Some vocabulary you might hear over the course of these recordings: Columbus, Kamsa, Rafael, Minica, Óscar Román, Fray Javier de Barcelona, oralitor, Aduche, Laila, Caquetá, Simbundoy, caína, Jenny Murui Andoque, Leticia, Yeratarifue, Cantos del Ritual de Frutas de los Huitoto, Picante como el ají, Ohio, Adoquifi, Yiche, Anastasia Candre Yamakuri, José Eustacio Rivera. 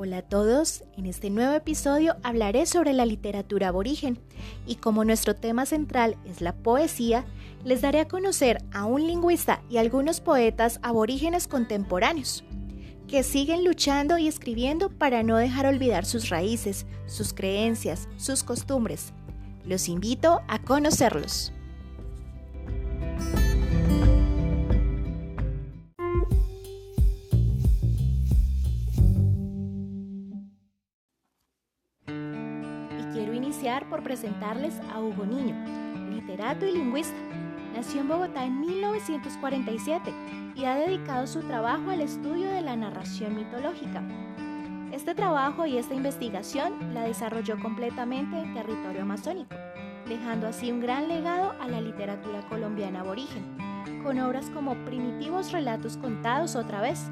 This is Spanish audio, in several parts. Hola a todos, en este nuevo episodio hablaré sobre la literatura aborigen y como nuestro tema central es la poesía, les daré a conocer a un lingüista y algunos poetas aborígenes contemporáneos que siguen luchando y escribiendo para no dejar olvidar sus raíces, sus creencias, sus costumbres. Los invito a conocerlos. Por presentarles a Hugo Niño, literato y lingüista. Nació en Bogotá en 1947 y ha dedicado su trabajo al estudio de la narración mitológica. Este trabajo y esta investigación la desarrolló completamente en territorio amazónico, dejando así un gran legado a la literatura colombiana aborigen, con obras como Primitivos relatos contados otra vez.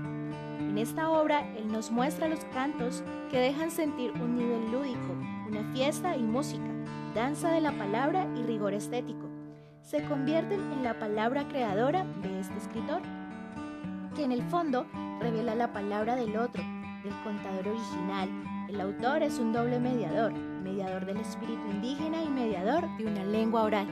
En esta obra, él nos muestra los cantos que dejan sentir un nivel lúdico, una fiesta y música, danza de la palabra y rigor estético. Se convierten en la palabra creadora de este escritor, que en el fondo revela la palabra del otro, del contador original. El autor es un doble mediador, mediador del espíritu indígena y mediador de una lengua oral.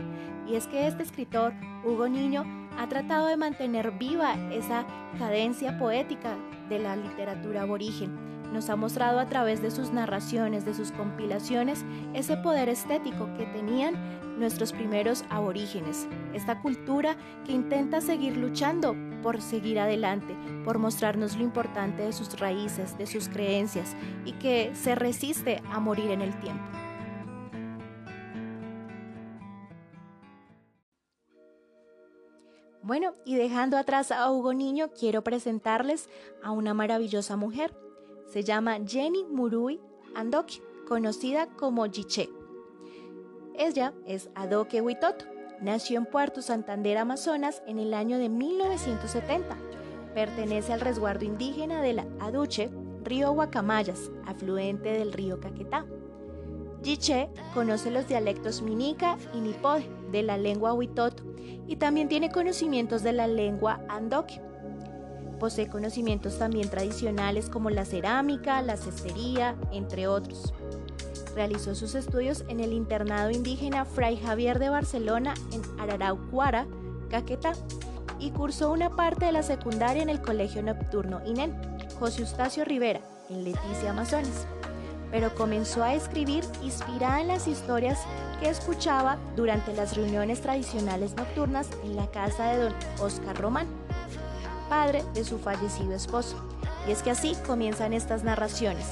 Y es que este escritor, Hugo Niño, ha tratado de mantener viva esa cadencia poética de la literatura aborigen. Nos ha mostrado a través de sus narraciones, de sus compilaciones, ese poder estético que tenían nuestros primeros aborígenes. Esta cultura que intenta seguir luchando por seguir adelante, por mostrarnos lo importante de sus raíces, de sus creencias y que se resiste a morir en el tiempo. Bueno, y dejando atrás a Hugo Niño, quiero presentarles a una maravillosa mujer. Se llama Jenny Murui Andoque, conocida como Yiche. Ella es Adoque Huitoto. Nació en Puerto Santander, Amazonas, en el año de 1970. Pertenece al resguardo indígena de la Aduche, río Guacamayas, afluente del río Caquetá. Yiche conoce los dialectos Minica y Nipode de la lengua Huitoto y también tiene conocimientos de la lengua Andoque. Posee conocimientos también tradicionales como la cerámica, la cestería, entre otros. Realizó sus estudios en el internado indígena Fray Javier de Barcelona en Araraucuara, Caquetá, y cursó una parte de la secundaria en el colegio nocturno INEN, José Eustacio Rivera, en Leticia, Amazonas. Pero comenzó a escribir inspirada en las historias que escuchaba durante las reuniones tradicionales nocturnas en la casa de don Óscar Román, padre de su fallecido esposo. Y es que así comienzan estas narraciones,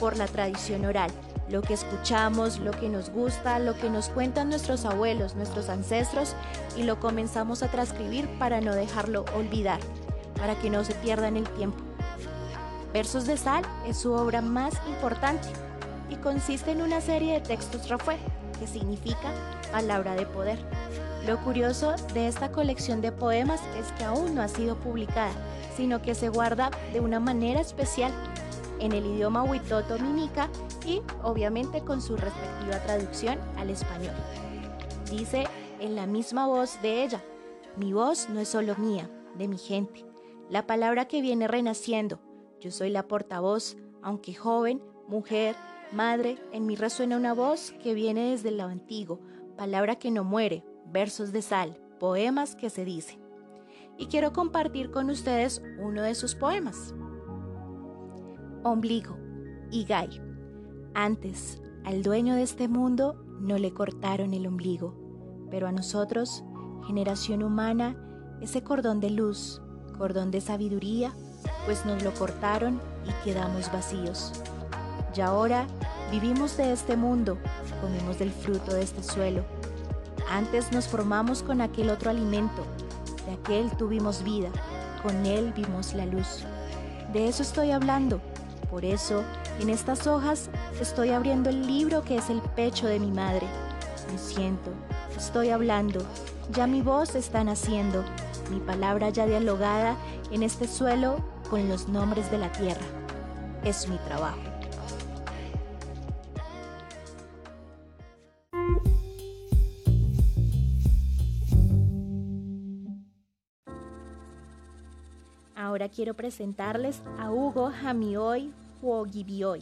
por la tradición oral, lo que escuchamos, lo que nos gusta, lo que nos cuentan nuestros abuelos, nuestros ancestros, y lo comenzamos a transcribir para no dejarlo olvidar, para que no se pierda en el tiempo. Versos de Sal es su obra más importante y consiste en una serie de textos Rafael, que significa palabra de poder. Lo curioso de esta colección de poemas es que aún no ha sido publicada, sino que se guarda de una manera especial en el idioma huitoto-minica y obviamente con su respectiva traducción al español. Dice en la misma voz de ella: mi voz no es solo mía, de mi gente, la palabra que viene renaciendo. Yo soy la portavoz, aunque joven, mujer, madre, en mí resuena una voz que viene desde lo antiguo, palabra que no muere. Versos de Sal, poemas que se dicen. Y quiero compartir con ustedes uno de sus poemas. Ombligo, Igay. Antes, al dueño de este mundo no le cortaron el ombligo, pero a nosotros, generación humana, ese cordón de luz, cordón de sabiduría, pues nos lo cortaron y quedamos vacíos. Y ahora vivimos de este mundo, comemos del fruto de este suelo. Antes nos formamos con aquel otro alimento, de aquel tuvimos vida, con él vimos la luz. De eso estoy hablando, por eso en estas hojas estoy abriendo el libro que es el pecho de mi madre. Me siento, estoy hablando, ya mi voz está naciendo, mi palabra ya dialogada en este suelo con los nombres de la tierra. Es mi trabajo. Ahora quiero presentarles a Hugo Jamioy Huogibioy,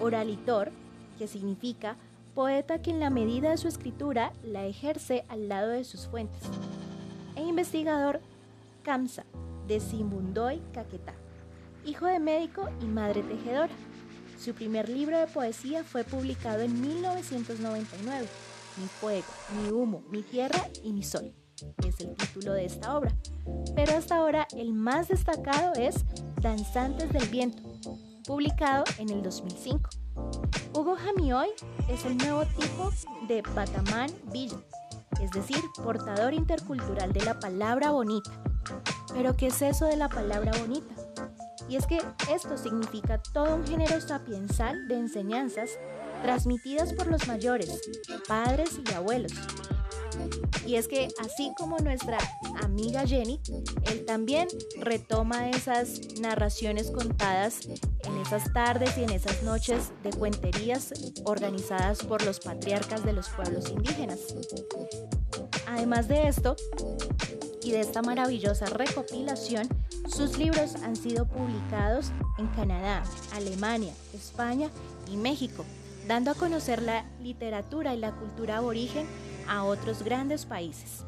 oralitor, que significa poeta que en la medida de su escritura la ejerce al lado de sus fuentes, e investigador Kamsa, de Simbundoy, Caquetá, hijo de médico y madre tejedora. Su primer libro de poesía fue publicado en 1999, Mi fuego, mi humo, mi tierra y mi sol, es el título de esta obra, pero hasta ahora el más destacado es Danzantes del Viento, publicado en el 2005. Hugo Jamioy es el nuevo tipo de Batamán Villa, es decir, portador intercultural de la palabra bonita. ¿Pero qué es eso de la palabra bonita? Y es que esto significa todo un género sapiensal de enseñanzas transmitidas por los mayores, padres y abuelos. Y es que así como nuestra amiga Jenny, él también retoma esas narraciones contadas en esas tardes y en esas noches de cuenterías organizadas por los patriarcas de los pueblos indígenas. Además de esto y de esta maravillosa recopilación, sus libros han sido publicados en Canadá, Alemania, España y México, dando a conocer la literatura y la cultura aborigen a otros grandes países.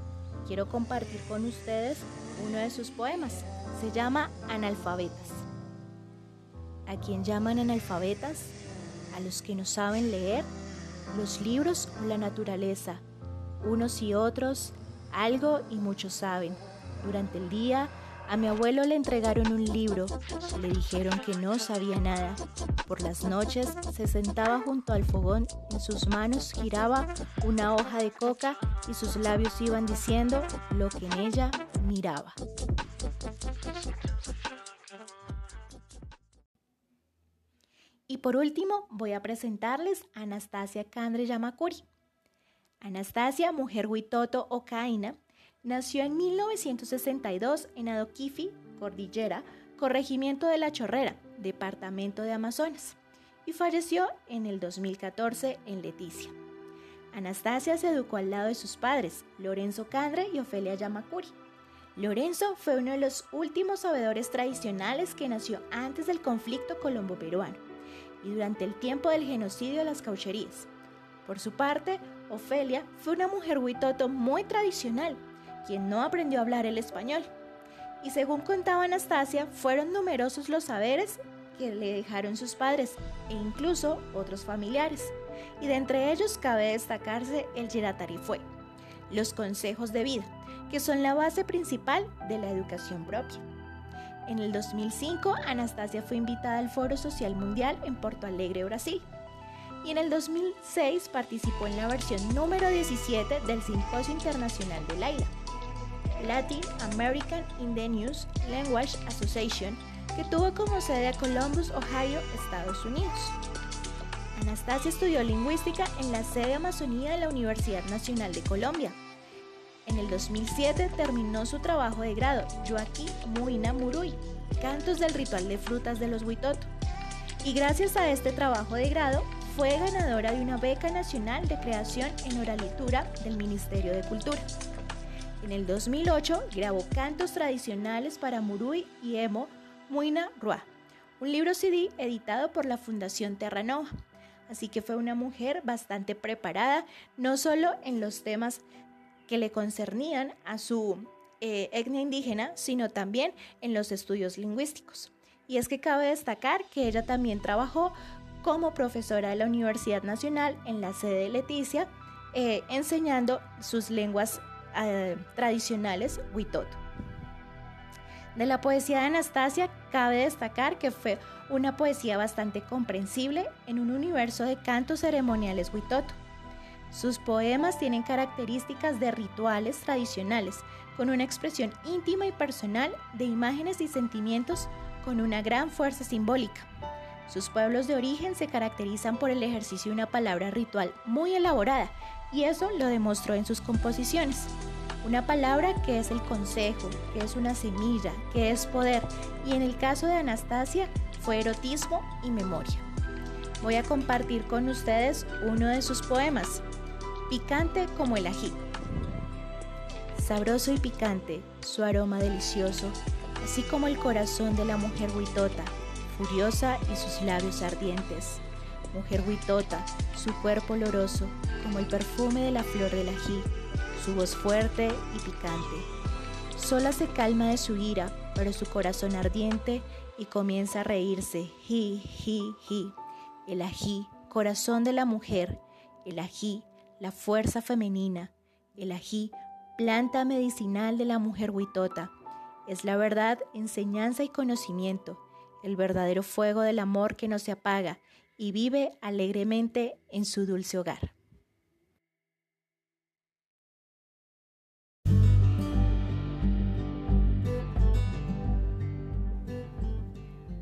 Quiero compartir con ustedes uno de sus poemas. Se llama Analfabetas. ¿A quién llaman analfabetas? A los que no saben leer, los libros o la naturaleza. Unos y otros, algo y muchos saben. Durante el día, a mi abuelo le entregaron un libro, le dijeron que no sabía nada. Por las noches se sentaba junto al fogón, en sus manos giraba una hoja de coca y sus labios iban diciendo lo que en ella miraba. Y por último voy a presentarles a Anastasia Candre Yamakuri. Anastasia, mujer huitoto o caína, nació en 1962 en Adoquifi, Cordillera, corregimiento de La Chorrera, departamento de Amazonas, y falleció en el 2014 en Leticia. Anastasia se educó al lado de sus padres, Lorenzo Candre y Ofelia Yamakuri. Lorenzo fue uno de los últimos sabedores tradicionales que nació antes del conflicto colombo-peruano y durante el tiempo del genocidio de las caucherías. Por su parte, Ofelia fue una mujer huitoto muy tradicional, quien no aprendió a hablar el español. Y según contaba Anastasia, fueron numerosos los saberes que le dejaron sus padres e incluso otros familiares. Y de entre ellos cabe destacarse el Yeratarifue, los consejos de vida, que son la base principal de la educación propia. En el 2005, Anastasia fue invitada al Foro Social Mundial en Porto Alegre, Brasil. Y en el 2006 participó en la versión número 17 del Simposio Internacional de Laila, Latin American Indigenous Language Association, que tuvo como sede a Columbus, Ohio, Estados Unidos. Anastasia estudió lingüística en la sede Amazonía de la Universidad Nacional de Colombia. En el 2007 terminó su trabajo de grado, Yoaki Muina Murui, Cantos del Ritual de Frutas de los Huitoto. Y gracias a este trabajo de grado, fue ganadora de una beca nacional de creación en oralitura del Ministerio de Cultura. En el 2008 grabó Cantos Tradicionales para Murui y Emo Muina Ruá, un libro CD editado por la Fundación Terra Nova. Así que fue una mujer bastante preparada, no solo en los temas que le concernían a su etnia indígena, sino también en los estudios lingüísticos. Y es que cabe destacar que ella también trabajó como profesora de la Universidad Nacional en la sede de Leticia, enseñando sus lenguas tradicionales huitoto. De la poesía de Anastasia cabe destacar que fue una poesía bastante comprensible en un universo de cantos ceremoniales huitoto. Sus poemas tienen características de rituales tradicionales, con una expresión íntima y personal de imágenes y sentimientos con una gran fuerza simbólica. Sus pueblos de origen se caracterizan por el ejercicio de una palabra ritual muy elaborada, y eso lo demostró en sus composiciones. Una palabra que es el consejo, que es una semilla, que es poder, y en el caso de Anastasia fue erotismo y memoria. Voy a compartir con ustedes uno de sus poemas, Picante como el ají. Sabroso y picante, su aroma delicioso, así como el corazón de la mujer huitota, furiosa y sus labios ardientes. Mujer huitota, su cuerpo oloroso, como el perfume de la flor del ají, su voz fuerte y picante. Sola se calma de su ira, pero su corazón ardiente, y comienza a reírse. Ji, ji, ji. El ají, corazón de la mujer. El ají, la fuerza femenina. El ají, planta medicinal de la mujer huitota. Es la verdad, enseñanza y conocimiento, el verdadero fuego del amor que no se apaga y vive alegremente en su dulce hogar.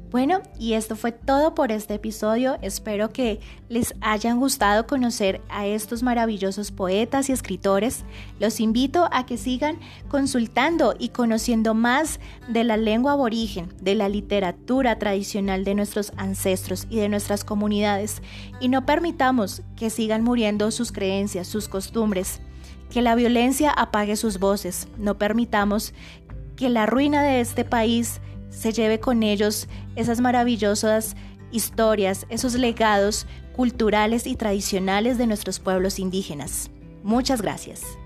Bueno, y esto fue todo por este episodio. Espero que les hayan gustado conocer a estos maravillosos poetas y escritores. Los invito a que sigan consultando y conociendo más de la lengua aborigen, de la literatura tradicional de nuestros ancestros y de nuestras comunidades. Y no permitamos que sigan muriendo sus creencias, sus costumbres, que la violencia apague sus voces. No permitamos que la ruina de este país se lleve con ellos esas maravillosas historias, esos legados culturales y tradicionales de nuestros pueblos indígenas. Muchas gracias.